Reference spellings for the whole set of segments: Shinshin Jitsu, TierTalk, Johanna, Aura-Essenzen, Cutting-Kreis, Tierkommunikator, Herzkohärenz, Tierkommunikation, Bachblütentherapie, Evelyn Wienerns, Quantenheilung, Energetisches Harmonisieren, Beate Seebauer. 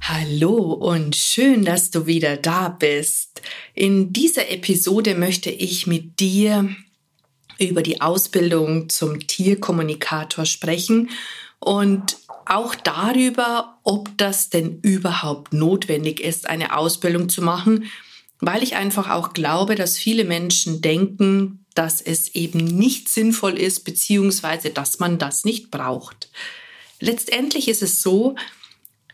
Hallo und schön, dass du wieder da bist. In dieser Episode möchte ich mit dir über die Ausbildung zum Tierkommunikator sprechen und auch darüber, ob das denn überhaupt notwendig ist, eine Ausbildung zu machen, weil ich einfach auch glaube, dass viele Menschen denken, dass es eben nicht sinnvoll ist, beziehungsweise dass man das nicht braucht. Letztendlich ist es so,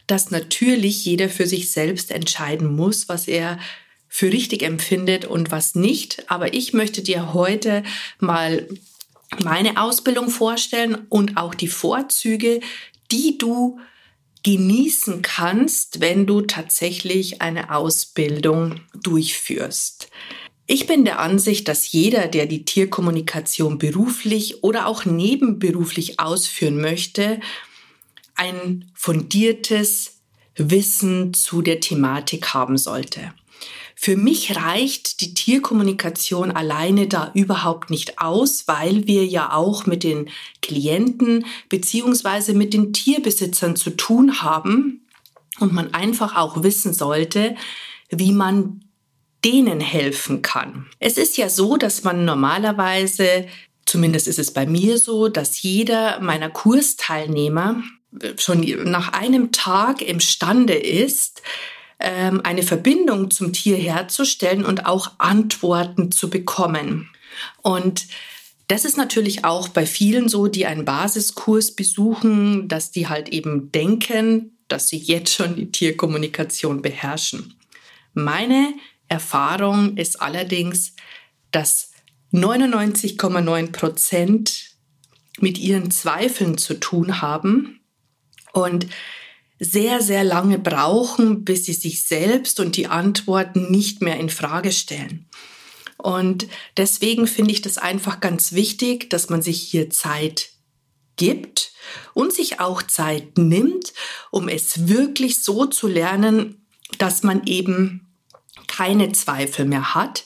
dass natürlich jeder für sich selbst entscheiden muss, was er für richtig empfindet und was nicht. Aber ich möchte dir heute mal meine Ausbildung vorstellen und auch die Vorzüge, die du genießen kannst, wenn du tatsächlich eine Ausbildung durchführst. Ich bin der Ansicht, dass jeder, der die Tierkommunikation beruflich oder auch nebenberuflich ausführen möchte, ein fundiertes Wissen zu der Thematik haben sollte. Für mich reicht die Tierkommunikation alleine da überhaupt nicht aus, weil wir ja auch mit den Klienten bzw. mit den Tierbesitzern zu tun haben und man einfach auch wissen sollte, wie man denen helfen kann. Es ist ja so, dass man normalerweise, zumindest ist es bei mir so, dass jeder meiner Kursteilnehmer schon nach einem Tag imstande ist, eine Verbindung zum Tier herzustellen und auch Antworten zu bekommen. Und das ist natürlich auch bei vielen so, die einen Basiskurs besuchen, dass die halt eben denken, dass sie jetzt schon die Tierkommunikation beherrschen. Meine Erfahrung ist allerdings, dass 99,9% mit ihren Zweifeln zu tun haben und sehr, sehr lange brauchen, bis sie sich selbst und die Antworten nicht mehr in Frage stellen. Und deswegen finde ich das einfach ganz wichtig, dass man sich hier Zeit gibt und sich auch Zeit nimmt, um es wirklich so zu lernen, dass man eben keine Zweifel mehr hat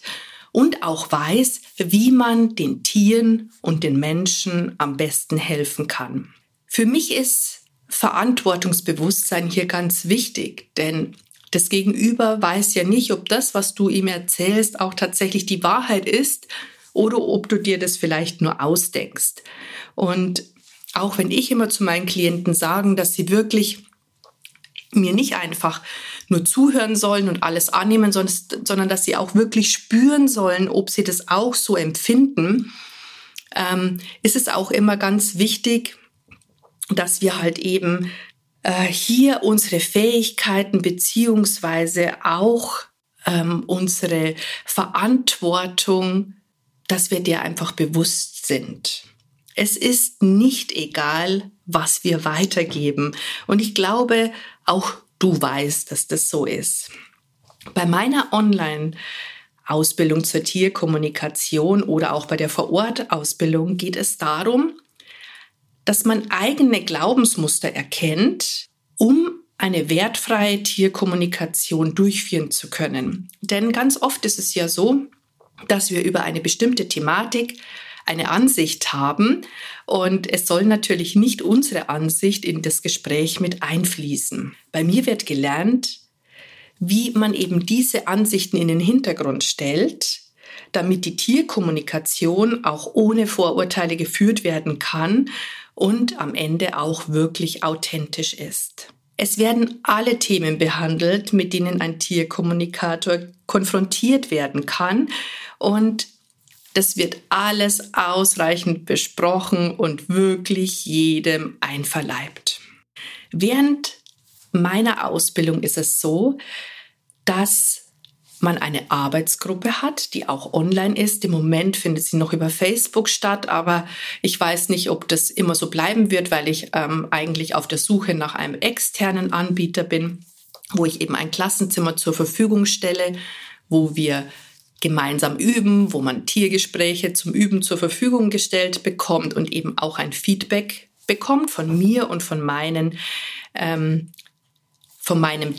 und auch weiß, wie man den Tieren und den Menschen am besten helfen kann. Für mich ist Verantwortungsbewusstsein hier ganz wichtig, denn das Gegenüber weiß ja nicht, ob das, was du ihm erzählst, auch tatsächlich die Wahrheit ist oder ob du dir das vielleicht nur ausdenkst. Und auch wenn ich immer zu meinen Klienten sage, dass sie wirklich mir nicht einfach nur zuhören sollen und alles annehmen, sondern dass sie auch wirklich spüren sollen, ob sie das auch so empfinden, ist es auch immer ganz wichtig, dass wir halt eben hier unsere Fähigkeiten beziehungsweise auch unsere Verantwortung, dass wir der einfach bewusst sind. Es ist nicht egal, was wir weitergeben. Und ich glaube, auch du weißt, dass das so ist. Bei meiner Online-Ausbildung zur Tierkommunikation oder auch bei der Vor-Ort-Ausbildung geht es darum, dass man eigene Glaubensmuster erkennt, um eine wertfreie Tierkommunikation durchführen zu können. Denn ganz oft ist es ja so, dass wir über eine bestimmte Thematik eine Ansicht haben und es soll natürlich nicht unsere Ansicht in das Gespräch mit einfließen. Bei mir wird gelernt, wie man eben diese Ansichten in den Hintergrund stellt, damit die Tierkommunikation auch ohne Vorurteile geführt werden kann und am Ende auch wirklich authentisch ist. Es werden alle Themen behandelt, mit denen ein Tierkommunikator konfrontiert werden kann, und das wird alles ausreichend besprochen und wirklich jedem einverleibt. Während meiner Ausbildung ist es so, dass man eine Arbeitsgruppe hat, die auch online ist. Im Moment findet sie noch über Facebook statt, aber ich weiß nicht, ob das immer so bleiben wird, weil ich eigentlich auf der Suche nach einem externen Anbieter bin, wo ich eben ein Klassenzimmer zur Verfügung stelle, wo wir gemeinsam üben, wo man Tiergespräche zum Üben zur Verfügung gestellt bekommt und eben auch ein Feedback bekommt von mir und von meinem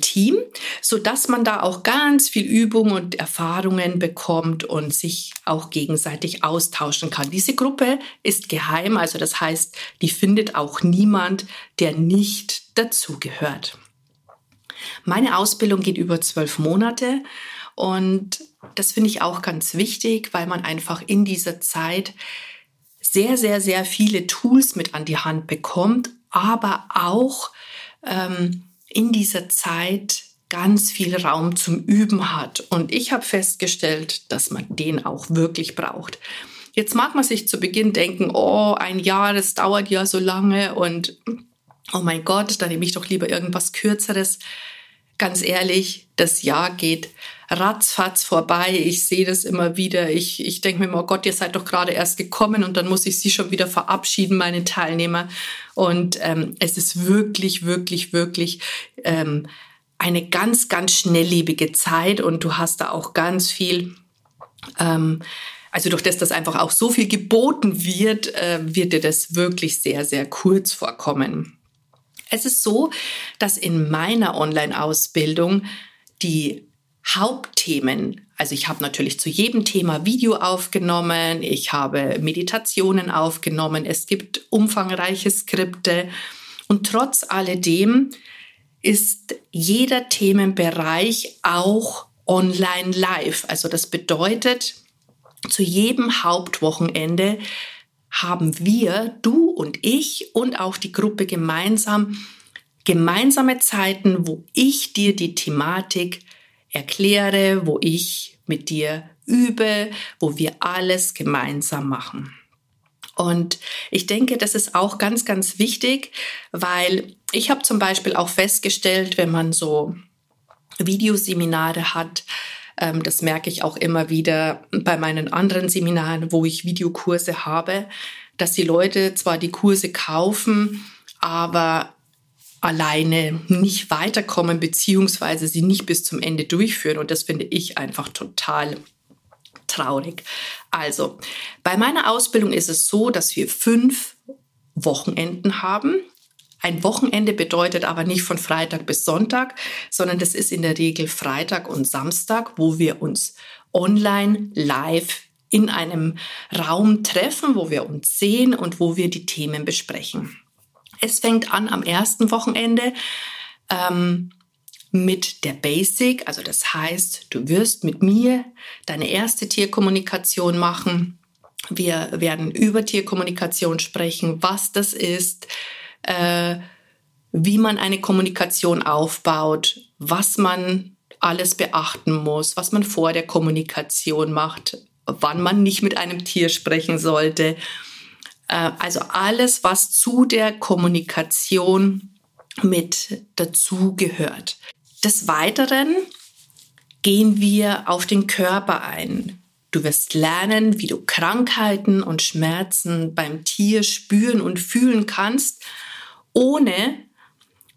Team, sodass man da auch ganz viel Übung und Erfahrungen bekommt und sich auch gegenseitig austauschen kann. Diese Gruppe ist geheim, also das heißt, die findet auch niemand, der nicht dazugehört. Meine Ausbildung geht über 12 Monate und das finde ich auch ganz wichtig, weil man einfach in dieser Zeit sehr, sehr, sehr viele Tools mit an die Hand bekommt, aber auch in dieser Zeit ganz viel Raum zum Üben hat. Und ich habe festgestellt, dass man den auch wirklich braucht. Jetzt mag man sich zu Beginn denken, oh, ein Jahr, das dauert ja so lange und oh mein Gott, dann nehme ich doch lieber irgendwas Kürzeres. Ganz ehrlich, das Jahr geht ratzfatz vorbei. Ich sehe das immer wieder. Ich denke mir immer, oh Gott, ihr seid doch gerade erst gekommen und dann muss ich sie schon wieder verabschieden, meine Teilnehmer. Und es ist wirklich, wirklich, wirklich eine ganz, ganz schnelllebige Zeit und du hast da auch ganz viel, also durch das einfach auch so viel geboten wird, wird dir das wirklich sehr, sehr kurz vorkommen. Es ist so, dass in meiner Online-Ausbildung die Hauptthemen, also ich habe natürlich zu jedem Thema Video aufgenommen, ich habe Meditationen aufgenommen, es gibt umfangreiche Skripte und trotz alledem ist jeder Themenbereich auch online live. Also das bedeutet, zu jedem Hauptwochenende haben wir, du und ich und auch die Gruppe gemeinsame Zeiten, wo ich dir die Thematik erkläre, wo ich mit dir übe, wo wir alles gemeinsam machen. Und ich denke, das ist auch ganz, ganz wichtig, weil ich habe zum Beispiel auch festgestellt, wenn man so Videoseminare hat, das merke ich auch immer wieder bei meinen anderen Seminaren, wo ich Videokurse habe, dass die Leute zwar die Kurse kaufen, aber alleine nicht weiterkommen beziehungsweise sie nicht bis zum Ende durchführen. Und das finde ich einfach total traurig. Also, bei meiner Ausbildung ist es so, dass wir 5 Wochenenden haben. Ein Wochenende bedeutet aber nicht von Freitag bis Sonntag, sondern das ist in der Regel Freitag und Samstag, wo wir uns online live in einem Raum treffen, wo wir uns sehen und wo wir die Themen besprechen. Es fängt an am ersten Wochenende mit der Basic, also das heißt, du wirst mit mir deine erste Tierkommunikation machen. Wir werden über Tierkommunikation sprechen, was das ist, wie man eine Kommunikation aufbaut, was man alles beachten muss, was man vor der Kommunikation macht, wann man nicht mit einem Tier sprechen sollte. Also alles, was zu der Kommunikation mit dazugehört. Des Weiteren gehen wir auf den Körper ein. Du wirst lernen, wie du Krankheiten und Schmerzen beim Tier spüren und fühlen kannst, ohne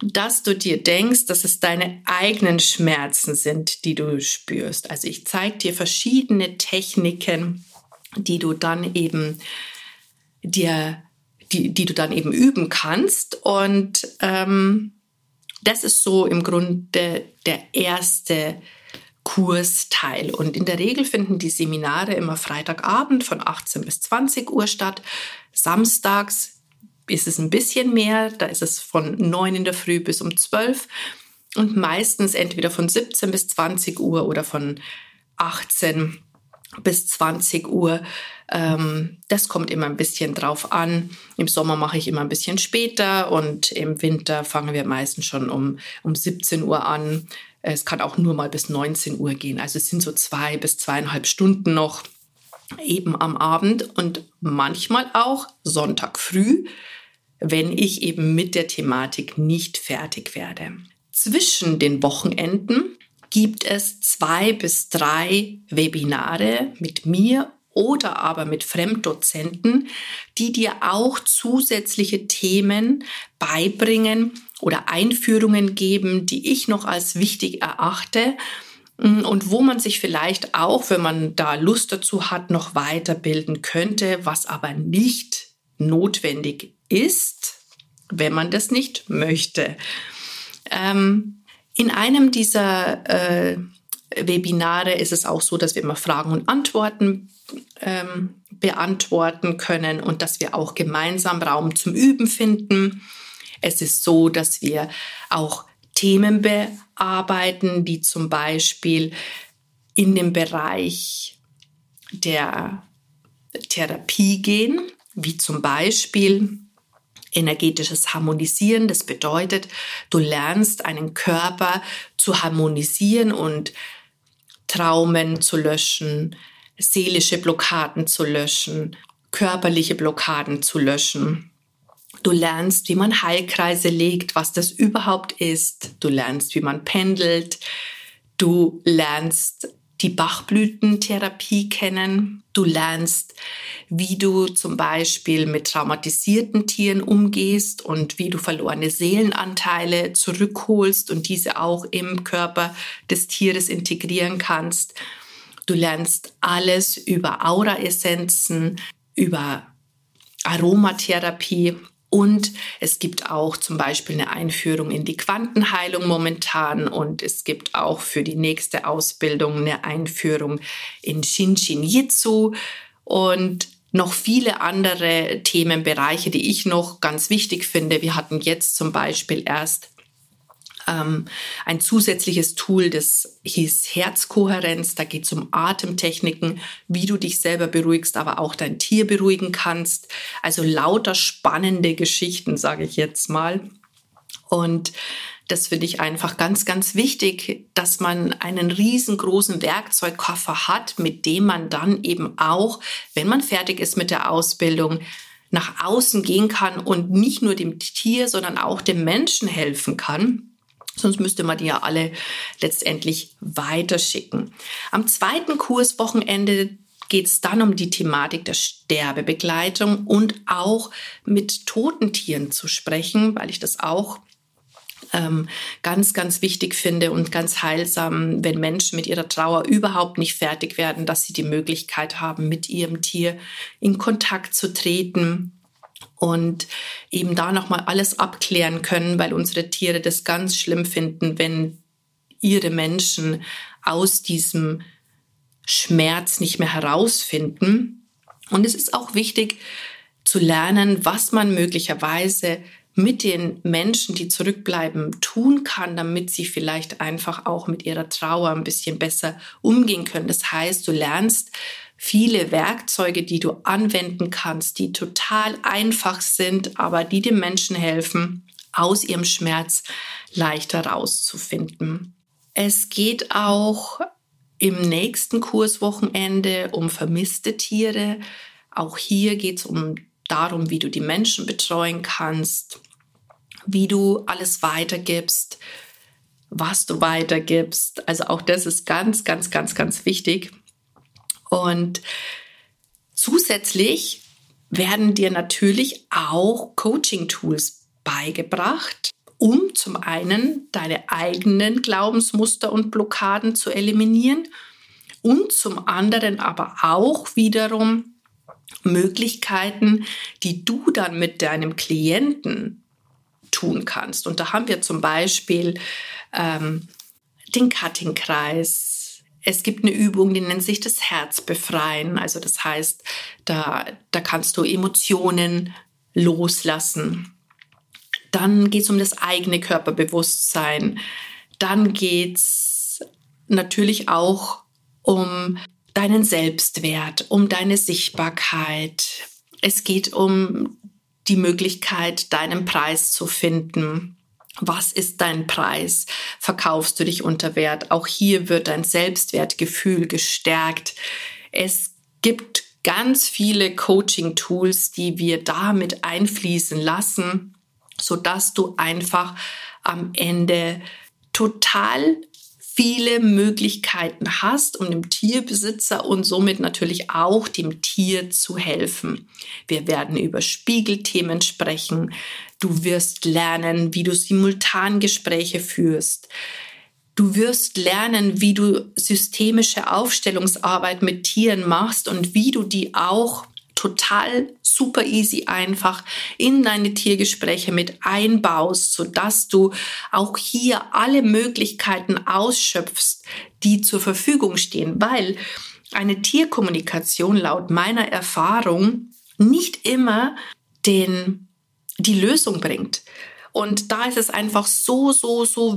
dass du dir denkst, dass es deine eigenen Schmerzen sind, die du spürst. Also ich zeige dir verschiedene Techniken, die du dann eben üben kannst. Und das ist so im Grunde der erste Kursteil. Und in der Regel finden die Seminare immer Freitagabend von 18 bis 20 Uhr statt. Samstags ist es ein bisschen mehr, da ist es von 9 in der Früh bis um 12 und meistens entweder von 17 bis 20 Uhr oder von 18 bis 20 Uhr. Das kommt immer ein bisschen drauf an. Im Sommer mache ich immer ein bisschen später und im Winter fangen wir meistens schon um 17 Uhr an. Es kann auch nur mal bis 19 Uhr gehen. Also es sind so 2 bis 2,5 Stunden noch eben am Abend und manchmal auch Sonntag früh, wenn ich eben mit der Thematik nicht fertig werde. Zwischen den Wochenenden gibt es 2 bis 3 Webinare mit mir oder aber mit Fremddozenten, die dir auch zusätzliche Themen beibringen oder Einführungen geben, die ich noch als wichtig erachte, und wo man sich vielleicht auch, wenn man da Lust dazu hat, noch weiterbilden könnte, was aber nicht notwendig ist, wenn man das nicht möchte. In einem dieser Webinare ist es auch so, dass wir immer Fragen und Antworten beantworten können und dass wir auch gemeinsam Raum zum Üben finden. Es ist so, dass wir auch Themen bearbeiten, die zum Beispiel in den Bereich der Therapie gehen, wie zum Beispiel energetisches Harmonisieren. Das bedeutet, du lernst, einen Körper zu harmonisieren und Traumen zu löschen, seelische Blockaden zu löschen, körperliche Blockaden zu löschen. Du lernst, wie man Heilkreise legt, was das überhaupt ist. Du lernst, wie man pendelt. Du lernst die Bachblütentherapie kennen. Du lernst, wie du zum Beispiel mit traumatisierten Tieren umgehst und wie du verlorene Seelenanteile zurückholst und diese auch im Körper des Tieres integrieren kannst. Du lernst alles über Aura-Essenzen, über Aromatherapie. Und es gibt auch zum Beispiel eine Einführung in die Quantenheilung momentan und es gibt auch für die nächste Ausbildung eine Einführung in Shinshin Jitsu und noch viele andere Themenbereiche, die ich noch ganz wichtig finde. Wir hatten jetzt zum Beispiel erst ein zusätzliches Tool, das hieß Herzkohärenz. Da geht es um Atemtechniken, wie du dich selber beruhigst, aber auch dein Tier beruhigen kannst. Also lauter spannende Geschichten, sage ich jetzt mal. Und das finde ich einfach ganz, ganz wichtig, dass man einen riesengroßen Werkzeugkoffer hat, mit dem man dann eben auch, wenn man fertig ist mit der Ausbildung, nach außen gehen kann und nicht nur dem Tier, sondern auch dem Menschen helfen kann. Sonst müsste man die ja alle letztendlich weiterschicken. Am zweiten Kurswochenende geht es dann um die Thematik der Sterbebegleitung und auch mit toten Tieren zu sprechen, weil ich das auch ganz, ganz wichtig finde und ganz heilsam, wenn Menschen mit ihrer Trauer überhaupt nicht fertig werden, dass sie die Möglichkeit haben, mit ihrem Tier in Kontakt zu treten. Und eben da nochmal alles abklären können, weil unsere Tiere das ganz schlimm finden, wenn ihre Menschen aus diesem Schmerz nicht mehr herausfinden. Und es ist auch wichtig zu lernen, was man möglicherweise mit den Menschen, die zurückbleiben, tun kann, damit sie vielleicht einfach auch mit ihrer Trauer ein bisschen besser umgehen können. Das heißt, du lernst viele Werkzeuge, die du anwenden kannst, die total einfach sind, aber die dem Menschen helfen, aus ihrem Schmerz leichter rauszufinden. Es geht auch im nächsten Kurswochenende um vermisste Tiere. Auch hier geht es darum, wie du die Menschen betreuen kannst, wie du alles weitergibst, was du weitergibst. Also auch das ist ganz, ganz, ganz, ganz wichtig. Und zusätzlich werden dir natürlich auch Coaching-Tools beigebracht, um zum einen deine eigenen Glaubensmuster und Blockaden zu eliminieren und zum anderen aber auch wiederum Möglichkeiten, die du dann mit deinem Klienten tun kannst. Und da haben wir zum Beispiel den Cutting-Kreis. Es gibt eine Übung, die nennt sich das Herz befreien. Also das heißt, da kannst du Emotionen loslassen. Dann geht es um das eigene Körperbewusstsein. Dann geht es natürlich auch um deinen Selbstwert, um deine Sichtbarkeit. Es geht um die Möglichkeit, deinen Preis zu finden. Was ist dein Preis? Verkaufst du dich unter Wert? Auch hier wird dein Selbstwertgefühl gestärkt. Es gibt ganz viele Coaching-Tools, die wir damit einfließen lassen, sodass du einfach am Ende total viele Möglichkeiten hast, um dem Tierbesitzer und somit natürlich auch dem Tier zu helfen. Wir werden über Spiegelthemen sprechen. Du wirst lernen, wie du Simultangespräche führst. Du wirst lernen, wie du systemische Aufstellungsarbeit mit Tieren machst und wie du die auch total super easy einfach in deine Tiergespräche mit einbaust, sodass du auch hier alle Möglichkeiten ausschöpfst, die zur Verfügung stehen. Weil eine Tierkommunikation laut meiner Erfahrung nicht immer die Lösung bringt. Und da ist es einfach so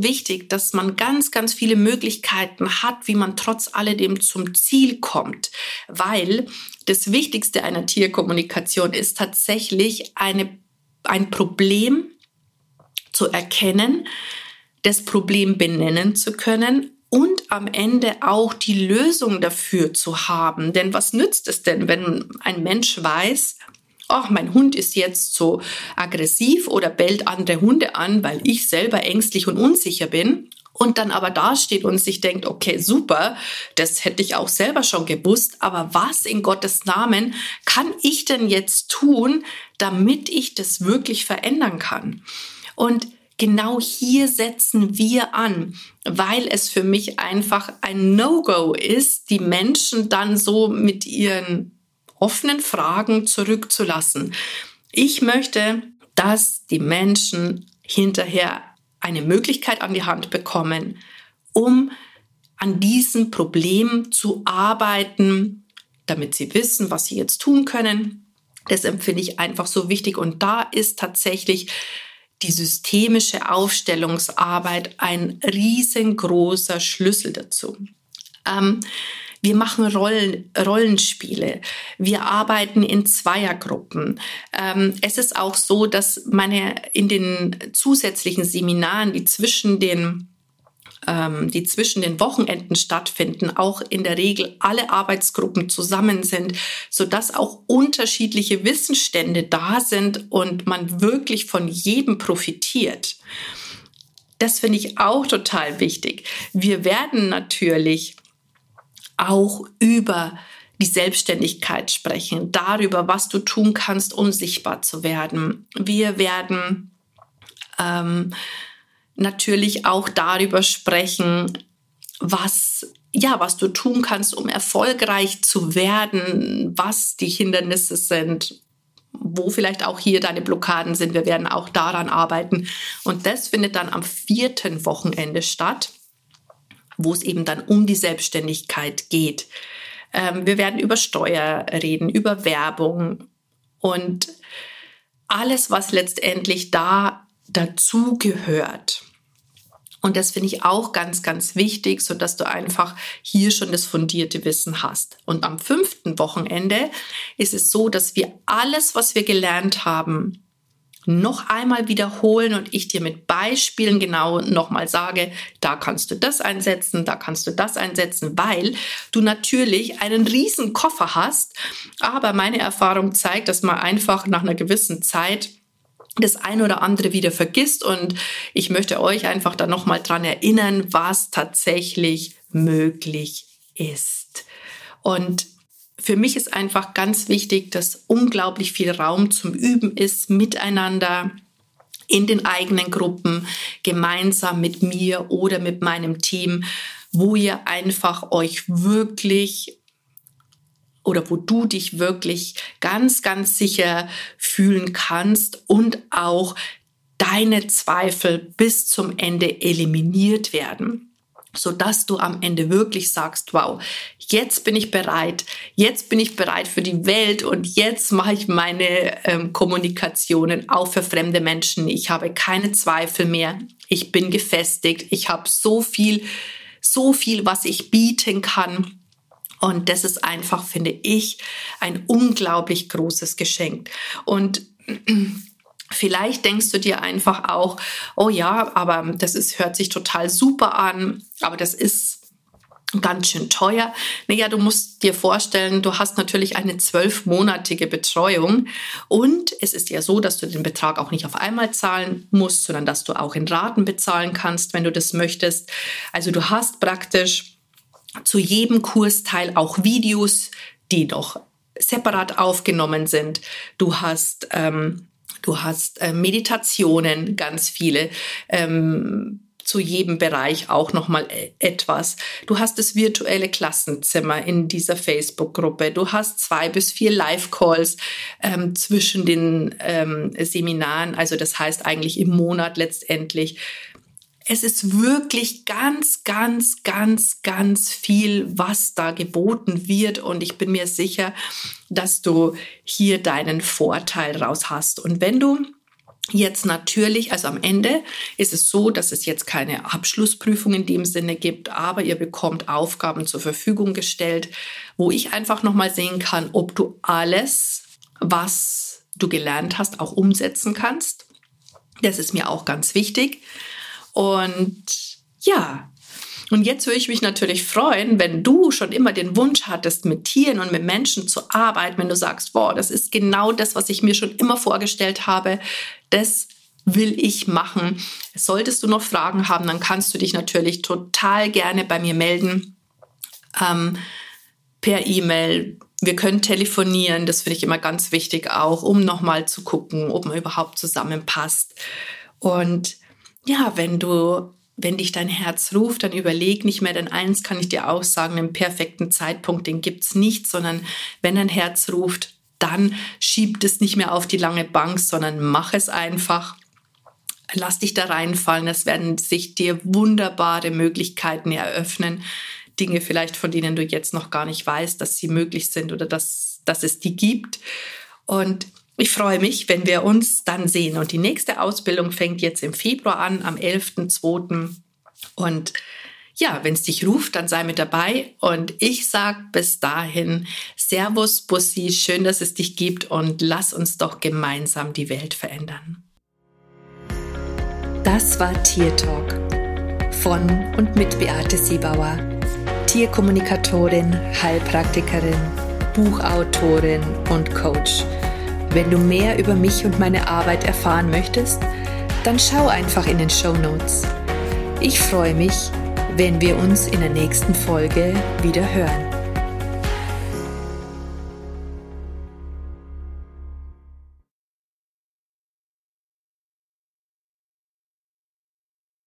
wichtig, dass man ganz viele Möglichkeiten hat, wie man trotz alledem zum Ziel kommt. Weil das Wichtigste einer Tierkommunikation ist tatsächlich ein Problem zu erkennen, das Problem benennen zu können und am Ende auch die Lösung dafür zu haben. Denn was nützt es denn, wenn ein Mensch weiß, ach, mein Hund ist jetzt so aggressiv oder bellt andere Hunde an, weil ich selber ängstlich und unsicher bin, und dann aber dasteht und sich denkt, okay, super, das hätte ich auch selber schon gewusst, aber was in Gottes Namen kann ich denn jetzt tun, damit ich das wirklich verändern kann? Und genau hier setzen wir an, weil es für mich einfach ein No-Go ist, die Menschen dann so mit ihren offenen Fragen zurückzulassen. Ich möchte, dass die Menschen hinterher eine Möglichkeit an die Hand bekommen, um an diesem Problem zu arbeiten, damit sie wissen, was sie jetzt tun können. Das empfinde ich einfach so wichtig. Und da ist tatsächlich die systemische Aufstellungsarbeit ein riesengroßer Schlüssel dazu. Wir machen Rollenspiele. Wir arbeiten in Zweiergruppen. Es ist auch so, dass in den zusätzlichen Seminaren, die zwischen den Wochenenden stattfinden, auch in der Regel alle Arbeitsgruppen zusammen sind, sodass auch unterschiedliche Wissensstände da sind und man wirklich von jedem profitiert. Das finde ich auch total wichtig. Wir werden natürlich auch über die Selbstständigkeit sprechen, darüber, was du tun kannst, um sichtbar zu werden. Wir werden natürlich auch darüber sprechen, was du tun kannst, um erfolgreich zu werden, was die Hindernisse sind, wo vielleicht auch hier deine Blockaden sind. Wir werden auch daran arbeiten. Und das findet dann am 4. Wochenende statt, wo es eben dann um die Selbstständigkeit geht. Wir werden über Steuer reden, über Werbung und alles, was letztendlich da dazu gehört. Und das finde ich auch ganz wichtig, sodass du einfach hier schon das fundierte Wissen hast. Und am 5. Wochenende ist es so, dass wir alles, was wir gelernt haben, noch einmal wiederholen und ich dir mit Beispielen genau nochmal sage, da kannst du das einsetzen, da kannst du das einsetzen, weil du natürlich einen riesen Koffer hast, aber meine Erfahrung zeigt, dass man einfach nach einer gewissen Zeit das ein oder andere wieder vergisst, und ich möchte euch einfach da nochmal dran erinnern, was tatsächlich möglich ist. Und für mich ist einfach ganz wichtig, dass unglaublich viel Raum zum Üben ist, miteinander, in den eigenen Gruppen, gemeinsam mit mir oder mit meinem Team, wo ihr einfach euch wirklich oder wo du dich wirklich ganz sicher fühlen kannst und auch deine Zweifel bis zum Ende eliminiert werden, sodass du am Ende wirklich sagst, wow, jetzt bin ich bereit für die Welt und jetzt mache ich meine Kommunikationen auch für fremde Menschen. Ich habe keine Zweifel mehr, ich bin gefestigt, ich habe so viel, was ich bieten kann. Und das ist einfach, finde ich, ein unglaublich großes Geschenk. Und vielleicht denkst du dir einfach auch, oh ja, aber hört sich total super an, aber das ist ganz schön teuer. Naja, du musst dir vorstellen, du hast natürlich eine 12-monatige Betreuung, und es ist ja so, dass du den Betrag auch nicht auf einmal zahlen musst, sondern dass du auch in Raten bezahlen kannst, wenn du das möchtest. Also du hast praktisch zu jedem Kursteil auch Videos, die noch separat aufgenommen sind. Du hast Meditationen, ganz viele. zu jedem Bereich auch nochmal etwas. Du hast das virtuelle Klassenzimmer in dieser Facebook-Gruppe. Du hast 2 bis 4 Live-Calls zwischen den Seminaren. Also das heißt eigentlich im Monat letztendlich. Es ist wirklich ganz, ganz, ganz, ganz viel, was da geboten wird. Und ich bin mir sicher, dass du hier deinen Vorteil raus hast. Und wenn du jetzt natürlich, also am Ende ist es so, dass es jetzt keine Abschlussprüfung in dem Sinne gibt, aber ihr bekommt Aufgaben zur Verfügung gestellt, wo ich einfach nochmal sehen kann, ob du alles, was du gelernt hast, auch umsetzen kannst. Das ist mir auch ganz wichtig. Und ja, und jetzt würde ich mich natürlich freuen, wenn du schon immer den Wunsch hattest, mit Tieren und mit Menschen zu arbeiten, wenn du sagst, boah, das ist genau das, was ich mir schon immer vorgestellt habe, das will ich machen. Solltest du noch Fragen haben, dann kannst du dich natürlich total gerne bei mir melden, per E-Mail. Wir können telefonieren, das finde ich immer ganz wichtig auch, um nochmal zu gucken, ob man überhaupt zusammenpasst. Und ja, wenn dich dein Herz ruft, dann überleg nicht mehr, denn eins kann ich dir auch sagen, den perfekten Zeitpunkt, den gibt's nicht, sondern wenn dein Herz ruft, dann schiebt es nicht mehr auf die lange Bank, sondern mach es einfach. Lass dich da reinfallen, es werden sich dir wunderbare Möglichkeiten eröffnen, Dinge vielleicht, von denen du jetzt noch gar nicht weißt, dass sie möglich sind oder dass es die gibt. Und ich freue mich, wenn wir uns dann sehen. Und die nächste Ausbildung fängt jetzt im Februar an, am 11.02. Und ja, wenn es dich ruft, dann sei mit dabei. Und ich sage bis dahin Servus, Bussi, schön, dass es dich gibt und lass uns doch gemeinsam die Welt verändern. Das war TierTalk von und mit Beate Seebauer, Tierkommunikatorin, Heilpraktikerin, Buchautorin und Coach. Wenn du mehr über mich und meine Arbeit erfahren möchtest, dann schau einfach in den Shownotes. Ich freue mich, wenn wir uns in der nächsten Folge wieder hören.